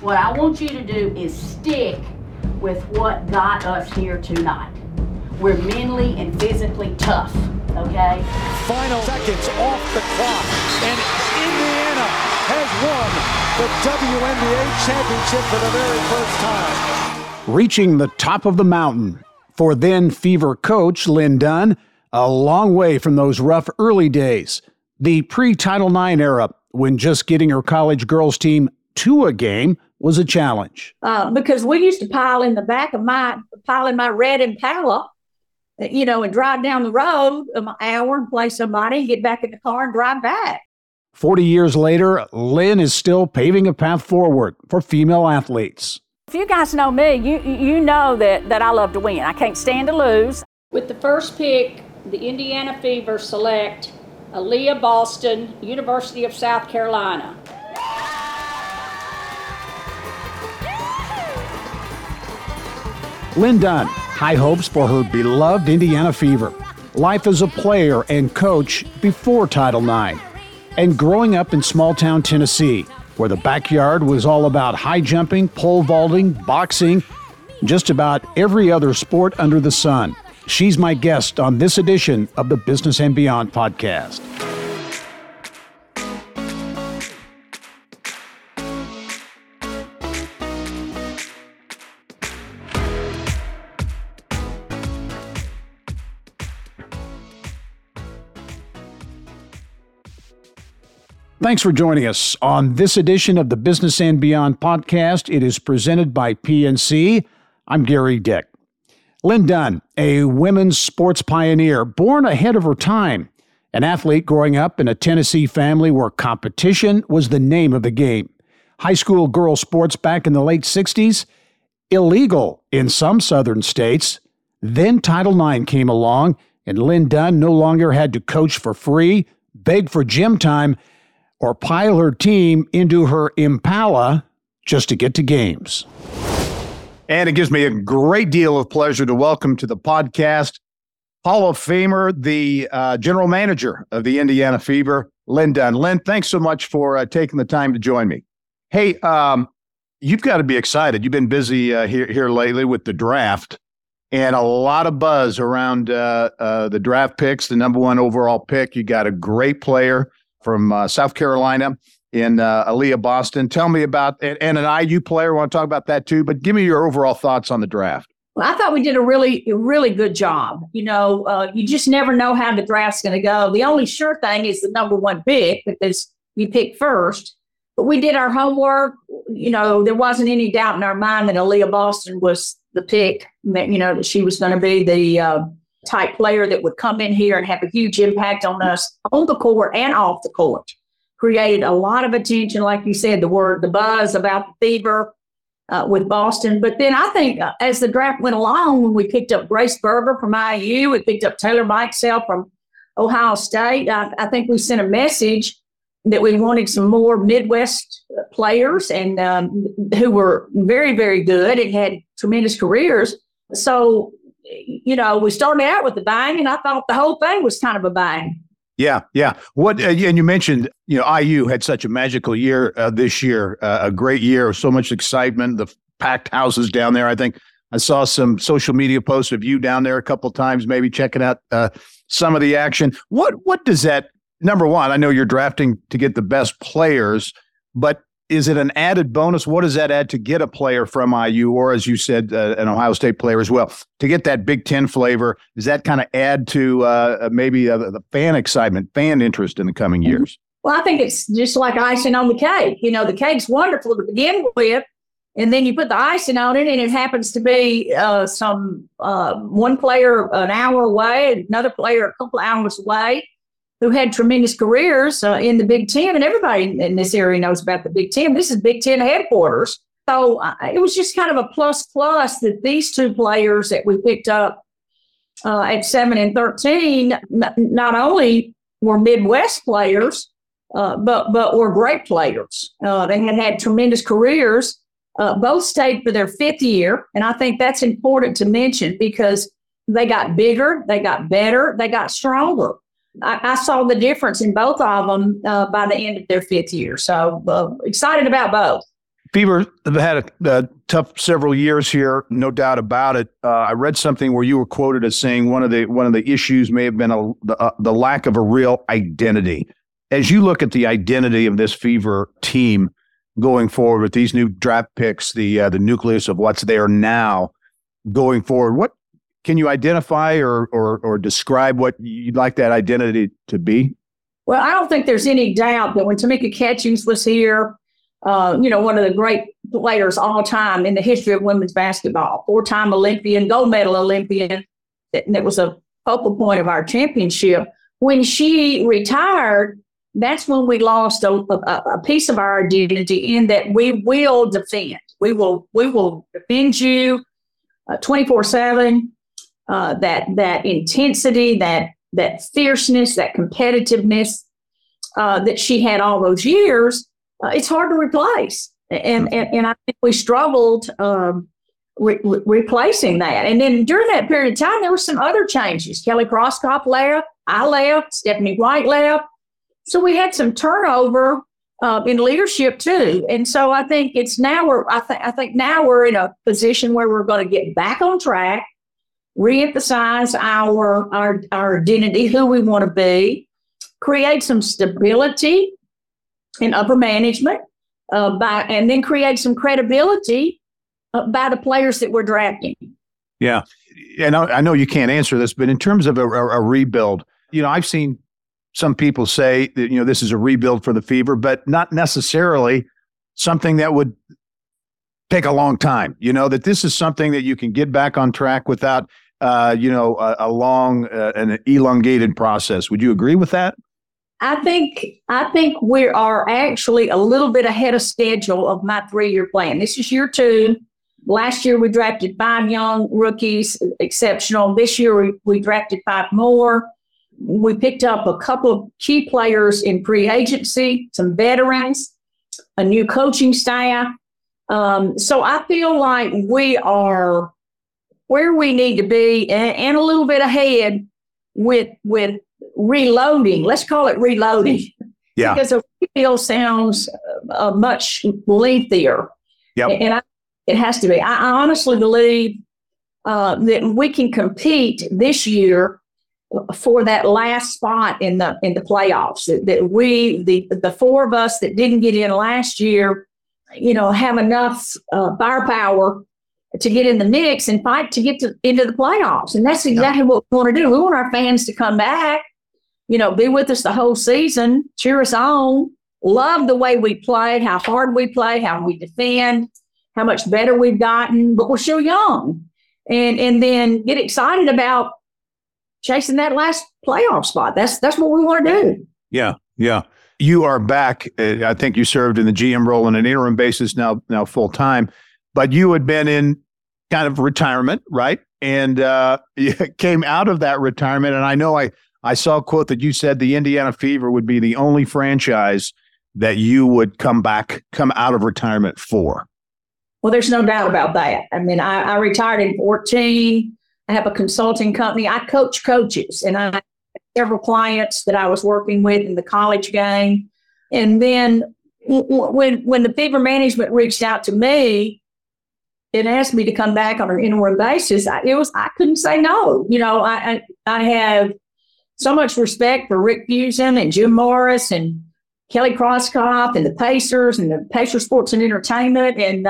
What I want you to do is stick with what got us here tonight. We're mentally and physically tough, okay? Final seconds off the clock, and Indiana has won the WNBA championship for the very first time. Reaching the top of the mountain for then Fever coach Lin Dunn, a long way from those rough early days, the pre-Title IX era, when just getting her college girls team to a game was a challenge. Because we used to pile in my red Impala, you know, and drive down the road an hour and play somebody and get back in the car and drive back. 40 years later, Lin is still paving a path forward for female athletes. If you guys know me, you know that I love to win. I can't stand to lose. With the first pick, the Indiana Fever select Aaliyah Boston, University of South Carolina. Lin Dunn, high hopes for her beloved Indiana Fever. Life as a player and coach before Title IX. And growing up in small-town Tennessee, where the backyard was all about high jumping, pole vaulting, boxing, just about every other sport under the sun. She's my guest on this edition of the Business and Beyond podcast. Thanks for joining us on this edition of the Business and Beyond podcast. It is presented by PNC. I'm Gary Dick. Lin Dunn, a women's sports pioneer, born ahead of her time, an athlete growing up in a Tennessee family where competition was the name of the game. High school girl sports back in the late 60s, illegal in some southern states. Then Title IX came along, and Lin Dunn no longer had to coach for free, beg for gym time, or pile her team into her Impala just to get to games. And it gives me a great deal of pleasure to welcome to the podcast Hall of Famer, the general manager of the Indiana Fever, Lin Dunn. Lin, thanks so much for taking the time to join me. Hey, you've got to be excited. You've been busy here lately with the draft and a lot of buzz around the draft picks, the number one overall pick. You got a great player from South Carolina in Aaliyah Boston. Tell me about, and an IU player, I want to talk about that too, but give me your overall thoughts on the draft. Well, I thought we did a really good job. You know, you just never know how the draft's going to go. The only sure thing is the number one pick, because we picked first, but we did our homework. You know, there wasn't any doubt in our mind that Aaliyah Boston was the pick, you know, that she was going to be the type player that would come in here and have a huge impact on us on the court and off the court. Created a lot of attention, like you said, the buzz about the Fever with Boston. But then I think as the draft went along, when we picked up Grace Berger from IU, we picked up Taylor Mikesell from Ohio State. I think we sent a message that we wanted some more Midwest players and who were very, very good and had tremendous careers. So, you know, we started out with a bang, and I thought the whole thing was kind of a bang. Yeah. What and you mentioned, you know, IU had such a magical year this year, a great year, so much excitement, the packed houses down there. I think I saw some social media posts of you down there a couple of times, maybe checking out some of the action. What does that, number one, I know you're drafting to get the best players, but is it an added bonus? What does that add to get a player from IU or, as you said, an Ohio State player as well? To get that Big Ten flavor, does that kind of add to maybe the fan excitement, fan interest in the coming years? Well, I think it's just like icing on the cake. You know, the cake's wonderful to begin with, and then you put the icing on it, and it happens to be one player an hour away, another player a couple hours away, who had tremendous careers in the Big Ten, and everybody in this area knows about the Big Ten. This is Big Ten headquarters. So it was just kind of a plus that these two players that we picked up at 7 and 13 not only were Midwest players, but were great players. They had tremendous careers. Both stayed for their fifth year, and I think that's important to mention because they got bigger, they got better, they got stronger. I saw the difference in both of them by the end of their fifth year. So excited about both. Fever have had a tough several years here, no doubt about it. I read something where you were quoted as saying one of the issues may have been the lack of a real identity. As you look at the identity of this Fever team going forward with these new draft picks, the nucleus of what's there now going forward, what can you identify or describe what you'd like that identity to be? Well, I don't think there's any doubt that when Tamika Catchings was here, one of the great players all time in the history of women's basketball, four-time Olympian, gold medal Olympian, and that was a focal point of our championship. When she retired, that's when we lost a piece of our identity in that we will defend. We will defend you 24/7. That intensity, that fierceness, that competitiveness that she had all those years. It's hard to replace. And I think we struggled replacing that. And then during that period of time, there were some other changes. Kelly Krauskopf left, I left, Stephanie White left. So we had some turnover in leadership too. And so I think it's now we're in a position where we're going to get back on track, reemphasize our identity, who we want to be, create some stability in upper management, and then create some credibility by the players that we're drafting. Yeah, and I know you can't answer this, but in terms of a rebuild, I've seen some people say that this is a rebuild for the Fever, but not necessarily something that would take a long time. That this is something that you can get back on track without an elongated process. Would you agree with that? I think we are actually a little bit ahead of schedule of my 3-year plan. This is year 2. Last year, we drafted 5 young rookies, exceptional. This year, we drafted 5 more. We picked up a couple of key players in free agency, some veterans, a new coaching staff. So I feel like we are where we need to be and a little bit ahead with reloading. Let's call it reloading. Yeah. Because a rebuild sounds much lengthier. Yep. And it has to be. I honestly believe that we can compete this year for that last spot in the playoffs. That we, the 4 of us that didn't get in last year, have enough firepower to get in the mix and fight to get into the playoffs. And that's exactly what we want to do. We want our fans to come back, be with us the whole season, cheer us on, love the way we played, how hard we played, how we defend, how much better we've gotten, but we're still young. And then get excited about chasing that last playoff spot. That's what we want to do. Yeah, yeah. You are back. I think you served in the GM role on an interim basis now full time, but you had been in kind of retirement, right? And you came out of that retirement. And I know I saw a quote that you said the Indiana Fever would be the only franchise that you would come out of retirement for. Well, there's no doubt about that. I mean, I retired in 2014. I have a consulting company. I coach coaches and I several clients that I was working with in the college game. And then when the Fever management reached out to me and asked me to come back on an interim basis, I couldn't say no. I have so much respect for Rick Fusen and Jim Morris and Kelly Krauskopf and the Pacers and the Pacers Sports and Entertainment. And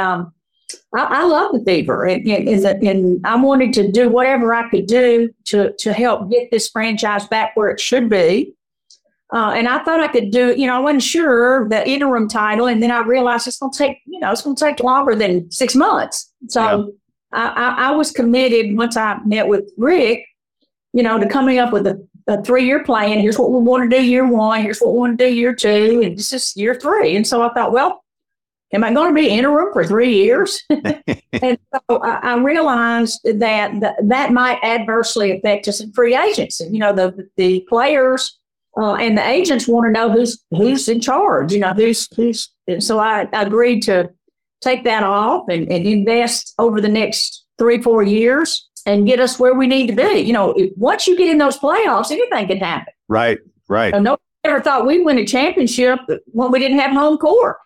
I love the Fever, and I wanted to do whatever I could do to help get this franchise back where it should be. And I thought I could do, I wasn't sure the interim title, and then I realized it's going to take, longer than 6 months. So yeah. I was committed once I met with Rick, to coming up with a 3-year plan. Here's what we want to do year 1. Here's what we want to do year 2, and this is year 3. And so I thought, well, am I going to be interim for 3 years? And so I realized that that might adversely affect us in free agency. The players and the agents want to know who's in charge. Who's. And so I agreed to take that off and invest over the next 3-4 years and get us where we need to be. Once you get in those playoffs, anything can happen. Right. So nobody ever thought we'd win a championship when we didn't have home court.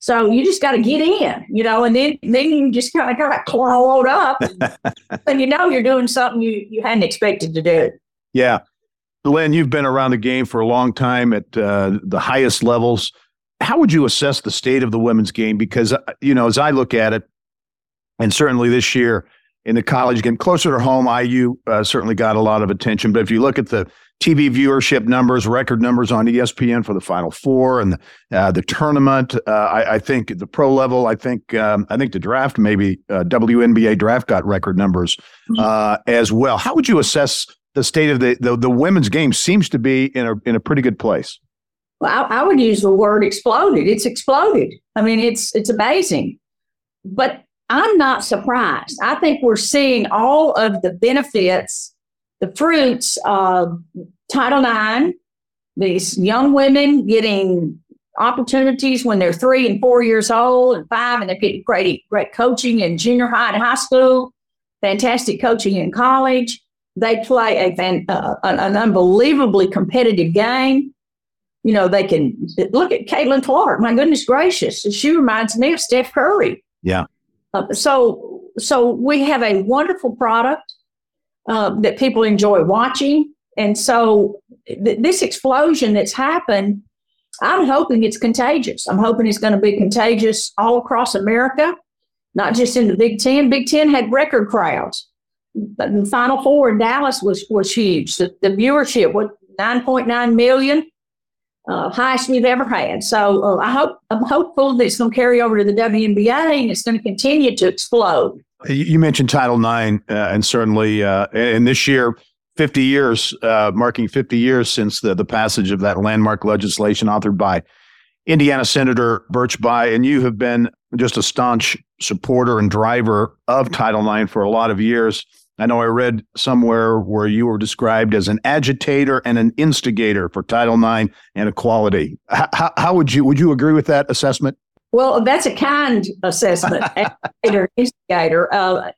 So you just got to get in, you know, and then you just kind of got clawed up and you know you're doing something you hadn't expected to do. Yeah. Lin, you've been around the game for a long time at the highest levels. How would you assess the state of the women's game? Because, you know, as I look at it, and certainly this year in the college game, closer to home, IU certainly got a lot of attention. But if you look at the TV viewership numbers, record numbers on ESPN for the Final Four and the tournament, I think at the pro level, I think the draft, maybe WNBA draft got record numbers as well. How would you assess the state of the women's game? Seems to be in a pretty good place. Well, I would use the word exploded. It's exploded. I mean, it's amazing. But I'm not surprised. I think we're seeing all of the benefits, the fruits of Title IX, these young women getting opportunities when they're 3 and 4 years old and 5, and they're getting great coaching in junior high and high school, fantastic coaching in college. They play an unbelievably competitive game. You know, they can look at Caitlin Clark. My goodness gracious. She reminds me of Steph Curry. Yeah. So we have a wonderful product that people enjoy watching. And so this explosion that's happened, I'm hoping it's contagious. I'm hoping it's going to be contagious all across America, not just in the Big Ten. Big Ten had record crowds. But the Final Four in Dallas was huge. The viewership was 9.9 million, highest we've ever had. So I'm hopeful that it's going to carry over to the WNBA and it's going to continue to explode. You mentioned Title IX, and certainly, and this year, 50 years, marking 50 years since the passage of that landmark legislation authored by Indiana Senator Birch Bayh. And you have been just a staunch supporter and driver of Title IX for a lot of years. I know I read somewhere where you were described as an agitator and an instigator for Title IX and equality. How would you agree with that assessment? Well, that's a kind assessment, agitator, instigator.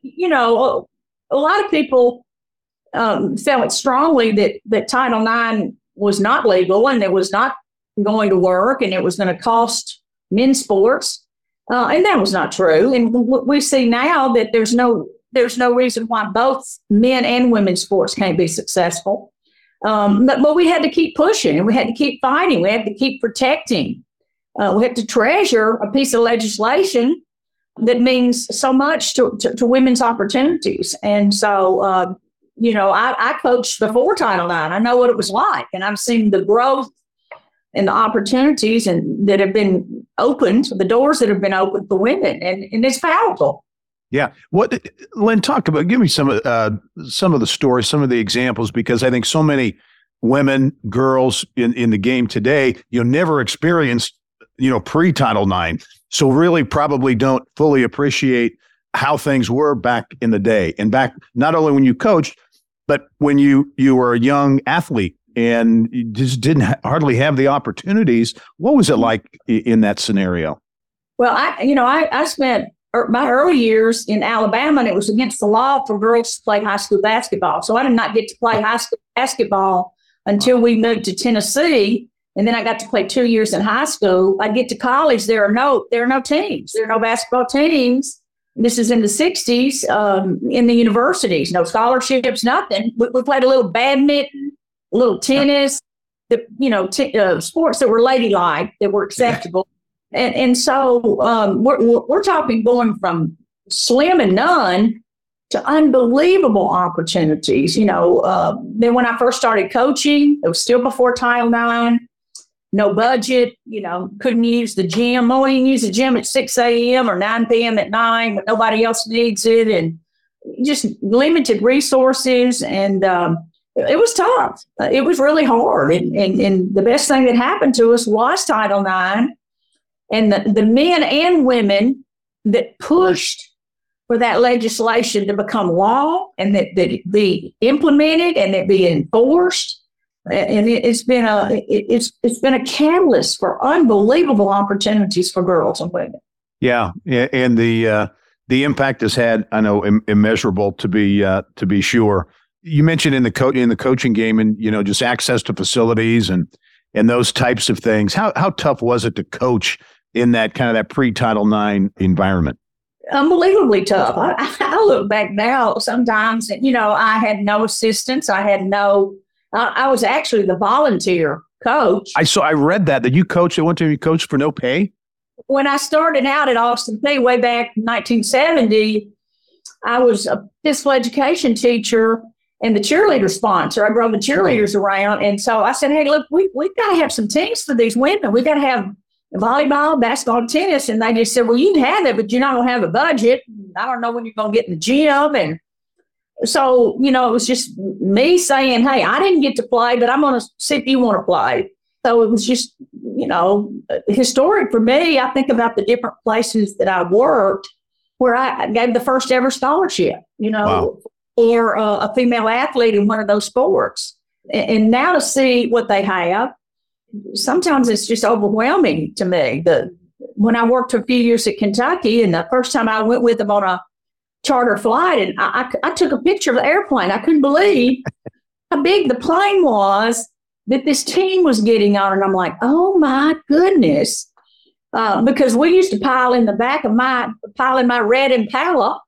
You know, a lot of people felt strongly that Title IX was not legal and it was not going to work and it was going to cost men's sports. And that was not true. And we see now that there's no reason why both men and women's sports can't be successful. But we had to keep pushing and we had to keep fighting. We had to keep protecting. We had to treasure a piece of legislation that means so much to women's opportunities. And so, you know, I coached before Title IX. I know what it was like. And I've seen the growth and the opportunities and that have been opened, the doors that have been opened for women. And it's powerful. Yeah. What, Lin, talk about, give me some of the stories, some of the examples, because I think so many women, girls in the game today, you know, never experienced, you know, pre-Title IX. So really probably don't fully appreciate how things were back in the day and back, not only when you coached, but when you were a young athlete and you just didn't hardly have the opportunities. What was it like in that scenario? Well, I spent my early years in Alabama, and it was against the law for girls to play high school basketball. So I did not get to play high school basketball until we moved to Tennessee, and then I got to play 2 years in high school. I get to college, there are no teams, there are no basketball teams. This is in the 60s in the universities, no scholarships, nothing. We played a little badminton, a little tennis, sports that were ladylike, that were acceptable. And so we're talking going from slim and none to unbelievable opportunities. You know, then when I first started coaching, it was still before Title IX, no budget, you know, couldn't use the gym. Oh, you can use the gym at 6 a.m. or 9 p.m. at 9, but nobody else needs it. And just limited resources. And it was tough. It was really hard. And the best thing that happened to us was Title IX. And the men and women that pushed for that legislation to become law and that it be implemented and it be enforced, and it's been a catalyst for unbelievable opportunities for girls and women. Yeah, and the impact has had, I know, immeasurable to be sure. You mentioned in the coaching game, and you know, just access to facilities and those types of things. How tough was it to coach in that kind of that pre-Title IX environment? Unbelievably tough. I look back now sometimes, and, you know, I had no assistants. I had no, I was actually the volunteer coach. I read that you coached at one time, you coached for no pay? When I started out at Austin Peay way back in 1970, I was a physical education teacher and the cheerleader sponsor. I drove the cheerleaders around. And so I said, hey, look, we've got to have some teams for these women. We've got to have volleyball, basketball, tennis. And they just said, well, you can have it, but you're not going to have a budget. I don't know when you're going to get in the gym. And so, you know, it was just me saying, hey, I didn't get to play, but I'm going to see if you want to play. So it was just, you know, historic for me. I think about the different places that I worked where I gave the first ever scholarship, you know, for a female athlete in one of those sports. And now to see what they have, sometimes it's just overwhelming to me. When I worked a few years at Kentucky, and the first time I went with them on a charter flight, and I took a picture of the airplane. I couldn't believe how big the plane was that this team was getting on. And I'm like, oh, my goodness, because we used to pile in the back of my red Impala,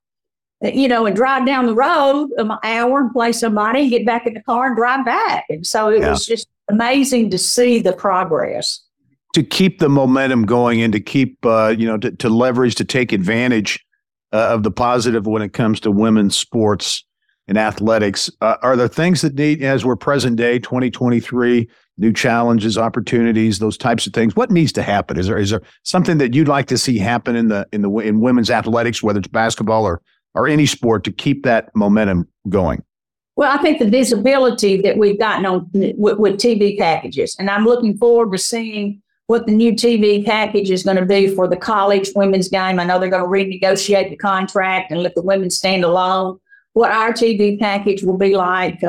you know, and drive down the road an hour and play somebody, get back in the car and drive back. And so it was just amazing to see the progress. To keep the momentum going and to keep, you know, to leverage, to take advantage of the positive when it comes to women's sports and athletics. Are there things that need, as we're present day, 2023, new challenges, opportunities, those types of things? What needs to happen? Is there something that you'd like to see happen in women's athletics, whether it's basketball or any sport, to keep that momentum going? Well, I think the visibility that we've gotten on with TV packages, and I'm looking forward to seeing what the new TV package is going to be for the college women's game. I know they're going to renegotiate the contract and let the women stand alone, what our TV package will be like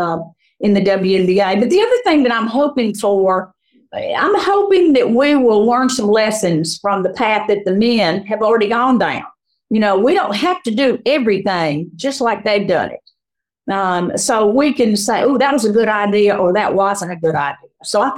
in the WNBA. But the other thing that I'm hoping for, I'm hoping that we will learn some lessons from the path that the men have already gone down. You know, we don't have to do everything just like they've done it. So we can say, oh, that was a good idea, or that wasn't a good idea. So I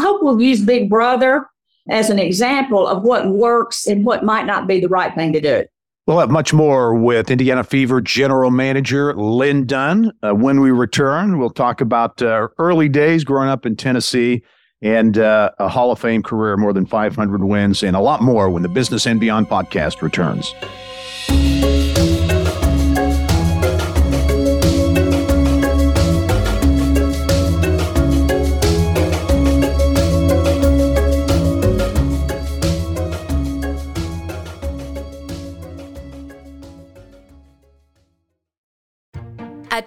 hope we'll use Big Brother as an example of what works and what might not be the right thing to do. We'll have much more with Indiana Fever General Manager Lin Dunn. When we return, we'll talk about early days growing up in Tennessee and a Hall of Fame career, more than 500 wins, and a lot more when the Business and Beyond podcast returns. At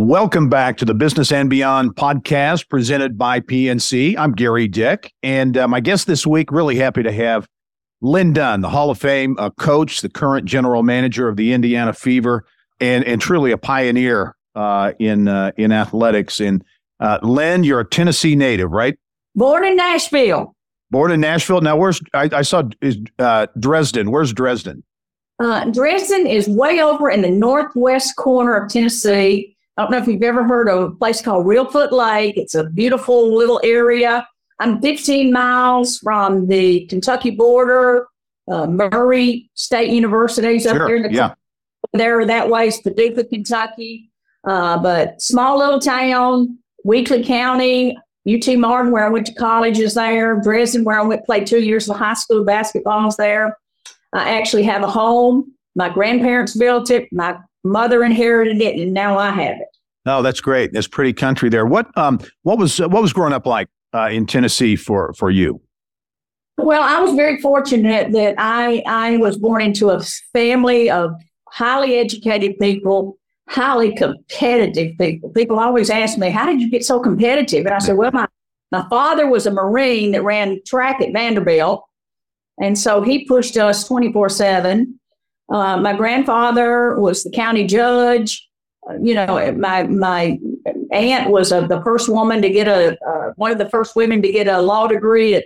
Welcome back to the Business and Beyond podcast presented by PNC. I'm Gary Dick, and my guest this week, really happy to have Lin Dunn, the Hall of Fame coach, the current general manager of the Indiana Fever, and truly a pioneer in athletics. And Lin, you're a Tennessee native, right? Born in Nashville. Now, where's Dresden. Where's Dresden? Dresden is way over in the northwest corner of Tennessee. I don't know if you've ever heard of a place called Reelfoot Lake. It's a beautiful little area. I'm 15 miles from the Kentucky border, Murray State University's up there. There that way is Paducah, Kentucky. But small little town, Weakley County, UT Martin, where I went to college, is there. Dresden, where I played 2 years of high school basketball, is there. I actually have a home. My grandparents built it. My mother inherited it, and now I have it. Oh, that's great. That's pretty country there. What was growing up like in Tennessee for you? Well, I was very fortunate that I was born into a family of highly educated people, highly competitive people. People always ask me, how did you get so competitive? And I said, well, my father was a Marine that ran track at Vanderbilt. And so he pushed us 24/7. My grandfather was the county judge. You know, my aunt was the first woman to get one of the first women to get a law degree at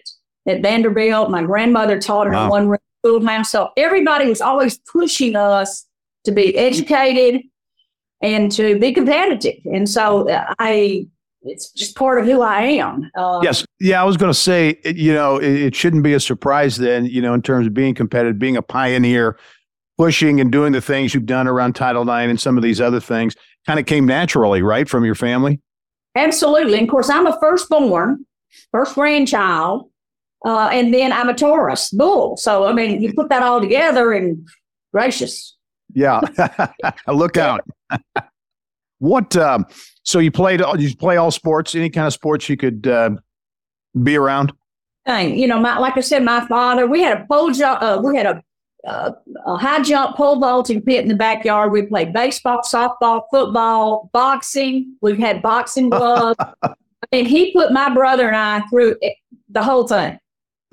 Vanderbilt. My grandmother taught her one-room schoolhouse. So everybody was always pushing us to be educated and to be competitive. And so it's just part of who I am. Yes. Yeah, I was going to say, you know, it shouldn't be a surprise then, you know, in terms of being competitive, being a pioneer, pushing and doing the things you've done around Title IX and some of these other things kind of came naturally, right, from your family? Absolutely. And of course, I'm a firstborn, first grandchild, and then I'm a Taurus bull. So, I mean, you put that all together and gracious. Yeah. Look out. What? So you play all sports, any kind of sports you could be around? You know, like I said, my father, we had a pole jump. We had a high jump, pole vaulting pit in the backyard. We played baseball, softball, football, boxing. We've had boxing gloves. And he put my brother and I through the whole thing.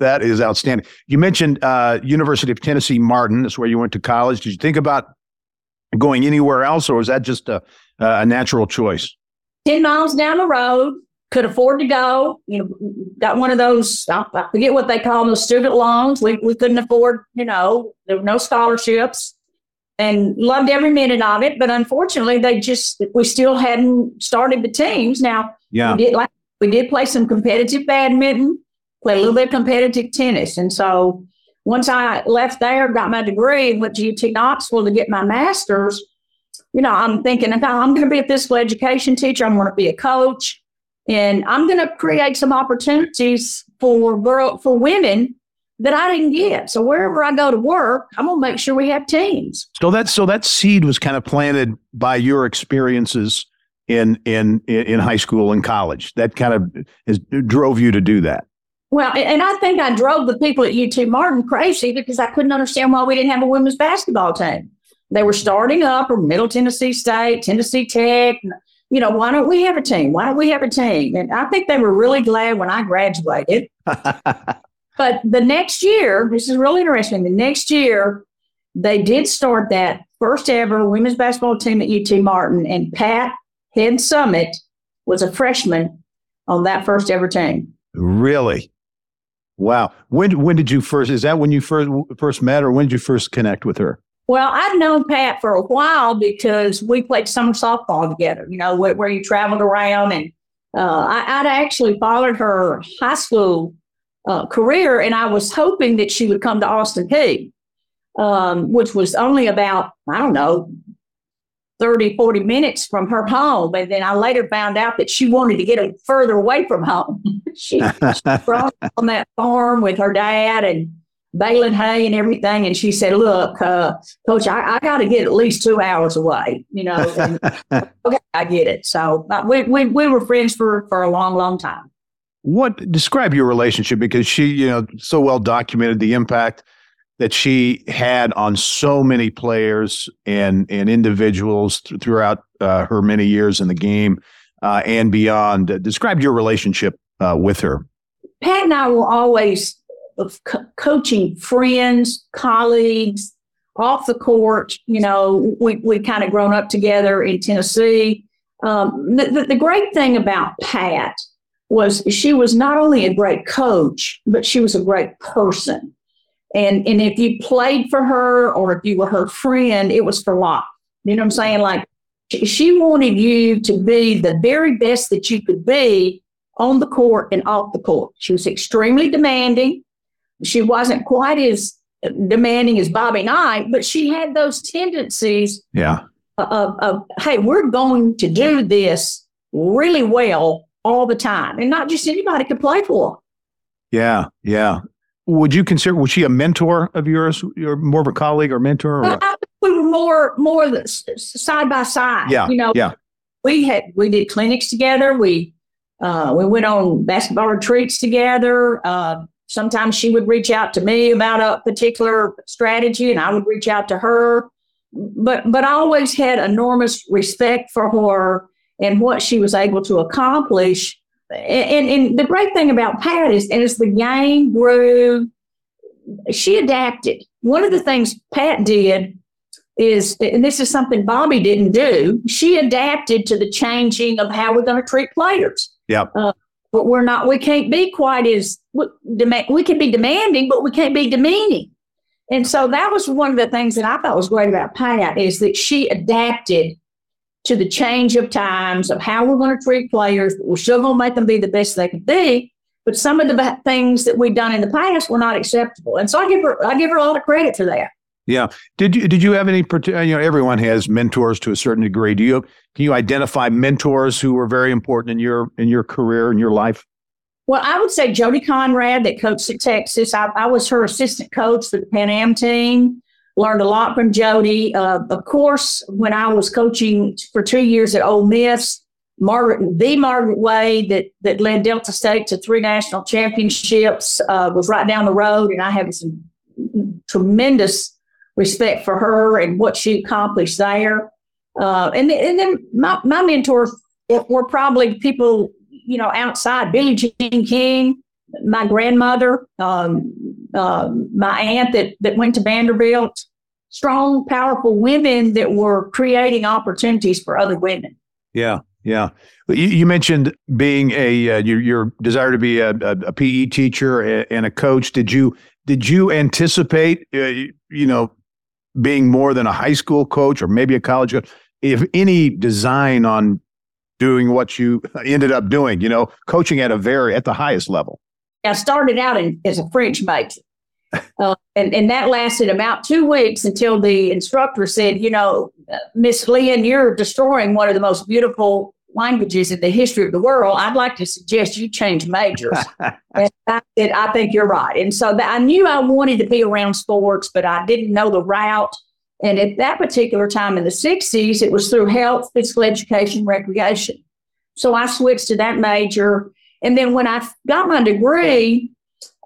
That is outstanding. You mentioned University of Tennessee Martin. That's where you went to college. Did you think about going anywhere else, or was that just a natural choice? 10 miles down the road, could afford to go. You know, got one of those, I forget what they call them, student loans. We couldn't afford, you know, there were no scholarships, and loved every minute of it. But unfortunately, we still hadn't started the teams. Now, yeah, we did play some competitive badminton, play a little bit of competitive tennis, and so. Once I left there, got my degree, went to UT Knoxville to get my master's, you know, I'm thinking, I'm going to be a physical education teacher. I'm going to be a coach. And I'm going to create some opportunities for women that I didn't get. So wherever I go to work, I'm going to make sure we have teams. So that seed was kind of planted by your experiences in high school and college. That kind of drove you to do that. Well, and I think I drove the people at UT Martin crazy because I couldn't understand why we didn't have a women's basketball team. They were starting up, or Middle Tennessee State, Tennessee Tech. You know, why don't we have a team? Why don't we have a team? And I think they were really glad when I graduated. But the next year, this is really interesting, the next year they did start that first ever women's basketball team at UT Martin, and Pat Head Summit was a freshman on that first ever team. Really? Wow. When did you first, is that when you first met, or when did you first connect with her? Well, I'd known Pat for a while because we played summer softball together, you know, where you traveled around. And I'd actually followed her high school career, and I was hoping that she would come to Austin Peay, which was only about, I don't know, 30, 40 minutes from her home. And then I later found out that she wanted to get further away from home. She brought on that farm with her dad and baling hay and everything. And she said, look, Coach, I got to get at least 2 hours away, you know. And, okay, I get it. So we were friends for a long, long time. Describe your relationship, because she, you know, so well documented the impact that she had on so many players and individuals throughout her many years in the game and beyond. Describe your relationship with her. Pat and I were always coaching friends, colleagues, off the court. You know, we kind of grown up together in Tennessee. The great thing about Pat was she was not only a great coach, but she was a great person. And if you played for her or if you were her friend, it was for life. You know what I'm saying? Like, she wanted you to be the very best that you could be on the court and off the court. She was extremely demanding. She wasn't quite as demanding as Bobby Knight, but she had those tendencies of, hey, we're going to do this really well all the time. And not just anybody could play for her. Yeah, yeah. Was she a mentor of yours, or more of a colleague or mentor? Or? We were more side by side. Yeah, you know, yeah. We did clinics together. We went on basketball retreats together. Sometimes she would reach out to me about a particular strategy, and I would reach out to her. But I always had enormous respect for her and what she was able to accomplish. And the great thing about Pat is, as the game grew, she adapted. One of the things Pat did is, and this is something Bobby didn't do, she adapted to the changing of how we're going to treat players. Yeah. But we can't be quite as, we can be demanding, but we can't be demeaning. And so that was one of the things that I thought was great about Pat, is that she adapted to the change of times of how we're going to treat players. We're still going to make them be the best they can be, but some of the things that we've done in the past were not acceptable. And so I give her a lot of credit for that. Yeah. Did you have any, everyone has mentors to a certain degree. Can you identify mentors who were very important in your career, in your life? Well, I would say Jody Conrad that coached at Texas. I was her assistant coach for the Pan Am team. Learned a lot from Jody. Of course, when I was coaching for 2 years at Ole Miss, Margaret Wade that led Delta State to 3 national championships was right down the road. And I have some tremendous respect for her and what she accomplished there. And then my mentors were probably people, outside, Billie Jean King, my grandmother, my aunt that went to Vanderbilt, strong, powerful women that were creating opportunities for other women. Yeah, yeah. You mentioned being your desire to be a PE teacher and a coach. Did you anticipate, being more than a high school coach or maybe a college coach, if any design on doing what you ended up doing, coaching at the highest level? I started out as a French major, and that lasted about 2 weeks until the instructor said, Miss Lynn, you're destroying one of the most beautiful languages in the history of the world. I'd like to suggest you change majors. And I said, I think you're right. And so I knew I wanted to be around sports, but I didn't know the route. And at that particular time in the 60s, it was through health, physical education, recreation. So I switched to that major. And then when I got my degree,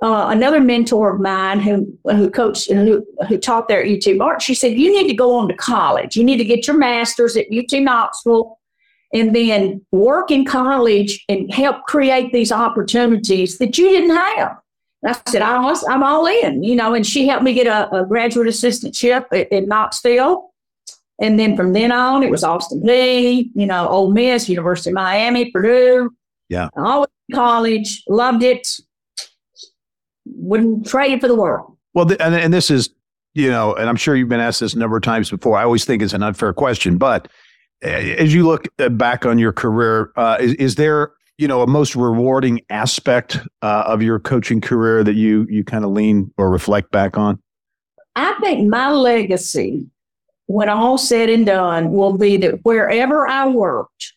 another mentor of mine who coached and who taught there at UT Martin, she said, you need to go on to college. You need to get your master's at UT Knoxville and then work in college and help create these opportunities that you didn't have. And I said, I'm all in, and she helped me get a graduate assistantship in Knoxville. And then from then on, it was Austin Peay, Ole Miss, University of Miami, Purdue. Yeah. Always college, loved it, wouldn't trade it for the world. Well, and this is, and I'm sure you've been asked this a number of times before. I always think it's an unfair question, but as you look back on your career, is there, a most rewarding aspect of your coaching career that you kind of lean or reflect back on? I think my legacy, when all said and done, will be that wherever I worked,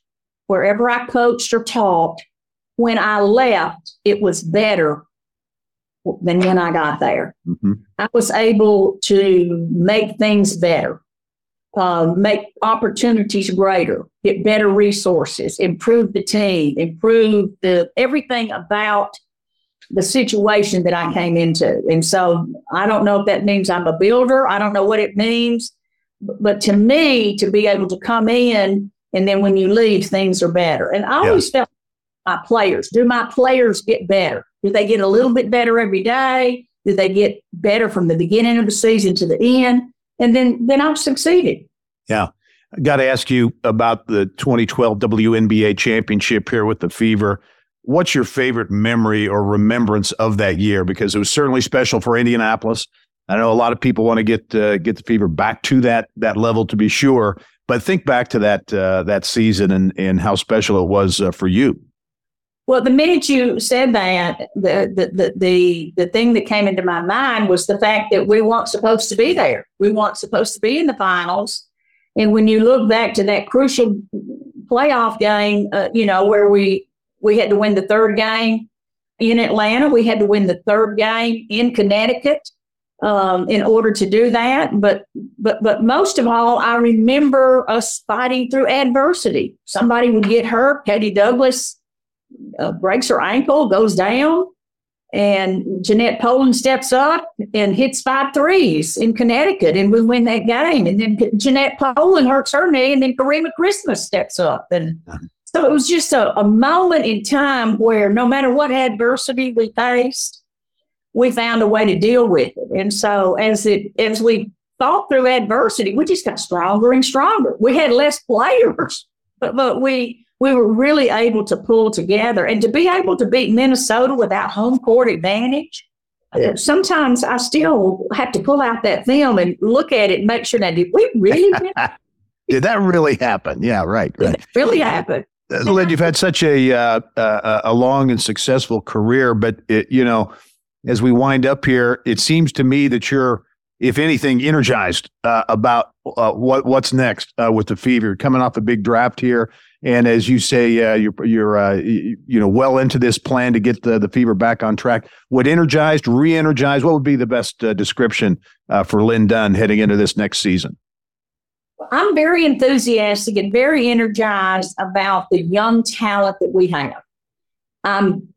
wherever I coached or taught, when I left, it was better than when I got there. Mm-hmm. I was able to make things better, make opportunities greater, get better resources, improve the team, improve everything about the situation that I came into. And so I don't know if that means I'm a builder. I don't know what it means. But to me, to be able to come in, and then when you leave, things are better. And I always felt my players. Do my players get better? Do they get a little bit better every day? Do they get better from the beginning of the season to the end? And then I've succeeded. Yeah. I got to ask you about the 2012 WNBA championship here with the Fever. What's your favorite memory or remembrance of that year? Because it was certainly special for Indianapolis. I know a lot of people want to get the Fever back to that level, to be sure. But think back to that season and how special it was for you. Well, the minute you said that, the thing that came into my mind was the fact that we weren't supposed to be there. We weren't supposed to be in the finals. And when you look back to that crucial playoff game, where we had to win the third game in Atlanta, we had to win the third game in Connecticut. In order to do that. But most of all, I remember us fighting through adversity. Somebody would get hurt. Katie Douglas breaks her ankle, goes down, and Jeanette Poland steps up and hits 5 threes in Connecticut, and we win that game. And then Jeanette Poland hurts her knee, and then Karima Christmas steps up. And so it was just a moment in time where no matter what adversity we faced, we found a way to deal with it. And so as we fought through adversity, we just got stronger and stronger. We had less players, but we were really able to pull together. And to be able to beat Minnesota without home court advantage, sometimes I still have to pull out that film and look at it and make sure that did we really did that really happen? Yeah, right. Did it really happen? Lynn, you've had such a long and successful career, but as we wind up here, it seems to me that you're, if anything, energized about what's next with the Fever. Coming off a big draft here, and as you say, you're well into this plan to get the Fever back on track. What energized, re-energized? What would be the best description for Lin Dunn heading into this next season? I'm very enthusiastic and very energized about the young talent that we have. I'm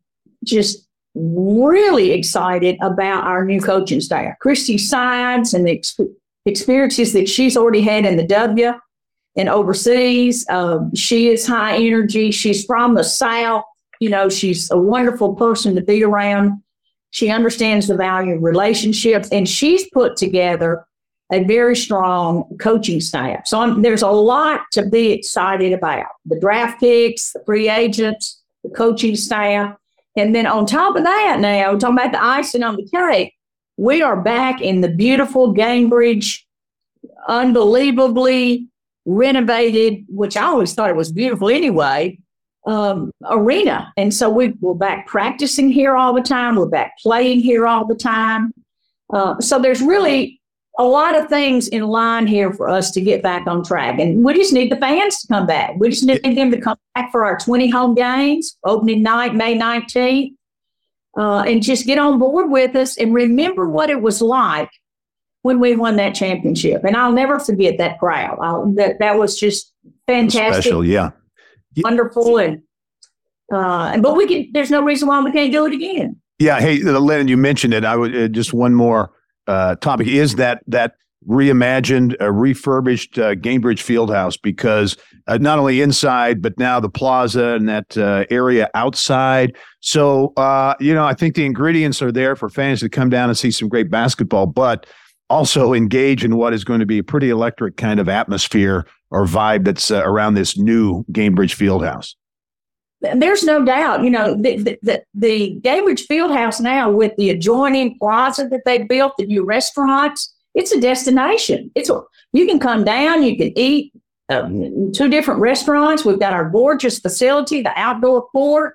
just really excited about our new coaching staff, Christy Sides, and the experiences that she's already had in the W and overseas. She is high energy. She's from the South. She's a wonderful person to be around. She understands the value of relationships, and she's put together a very strong coaching staff. So there's a lot to be excited about. The draft picks, the free agents, the coaching staff. And then on top of that now, talking about the icing on the cake, we are back in the beautiful Gainbridge, unbelievably renovated, which I always thought it was beautiful anyway, arena. And so we're back practicing here all the time. We're back playing here all the time. So there's really a lot of things in line here for us to get back on track. And we just need the fans to come back. We just need them to come back for our 20 home games, opening night, May 19th, and just get on board with us and remember what it was like when we won that championship. And I'll never forget that crowd. That was just fantastic. Special, yeah. Wonderful. And but there's no reason why we can't do it again. Yeah. Hey, Lynn, you mentioned it. I would just one more topic is that reimagined, refurbished Gainbridge Fieldhouse, because not only inside, but now the plaza and that area outside. So, I think the ingredients are there for fans to come down and see some great basketball, but also engage in what is going to be a pretty electric kind of atmosphere or vibe that's around this new Gainbridge Fieldhouse. There's no doubt, the Gainbridge Fieldhouse now with the adjoining plaza that they built, the new restaurants, it's a destination. You can come down, you can eat two different restaurants. We've got our gorgeous facility, the outdoor court.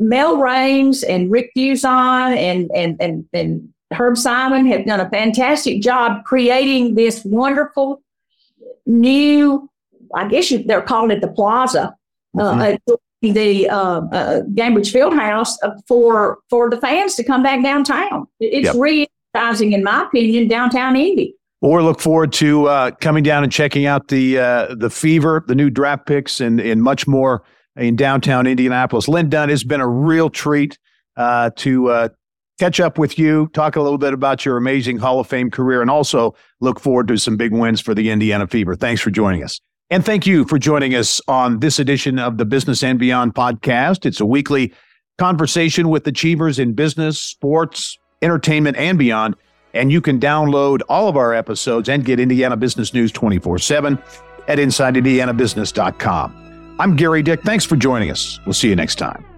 Mel Raines and Rick Fusen and Herb Simon have done a fantastic job creating this wonderful new, I guess they're calling it the plaza. Mm-hmm. The Gainbridge Fieldhouse for the fans to come back downtown. It's re-energizing, in my opinion, downtown Indy. Well, we look forward to coming down and checking out the Fever, the new draft picks, and much more in downtown Indianapolis. Lin Dunn, it's been a real treat to catch up with you, talk a little bit about your amazing Hall of Fame career, and also look forward to some big wins for the Indiana Fever. Thanks for joining us. And thank you for joining us on this edition of the Business and Beyond podcast. It's a weekly conversation with achievers in business, sports, entertainment, and beyond. And you can download all of our episodes and get Indiana business news 24/7 at InsideIndianaBusiness.com. I'm Gary Dick. Thanks for joining us. We'll see you next time.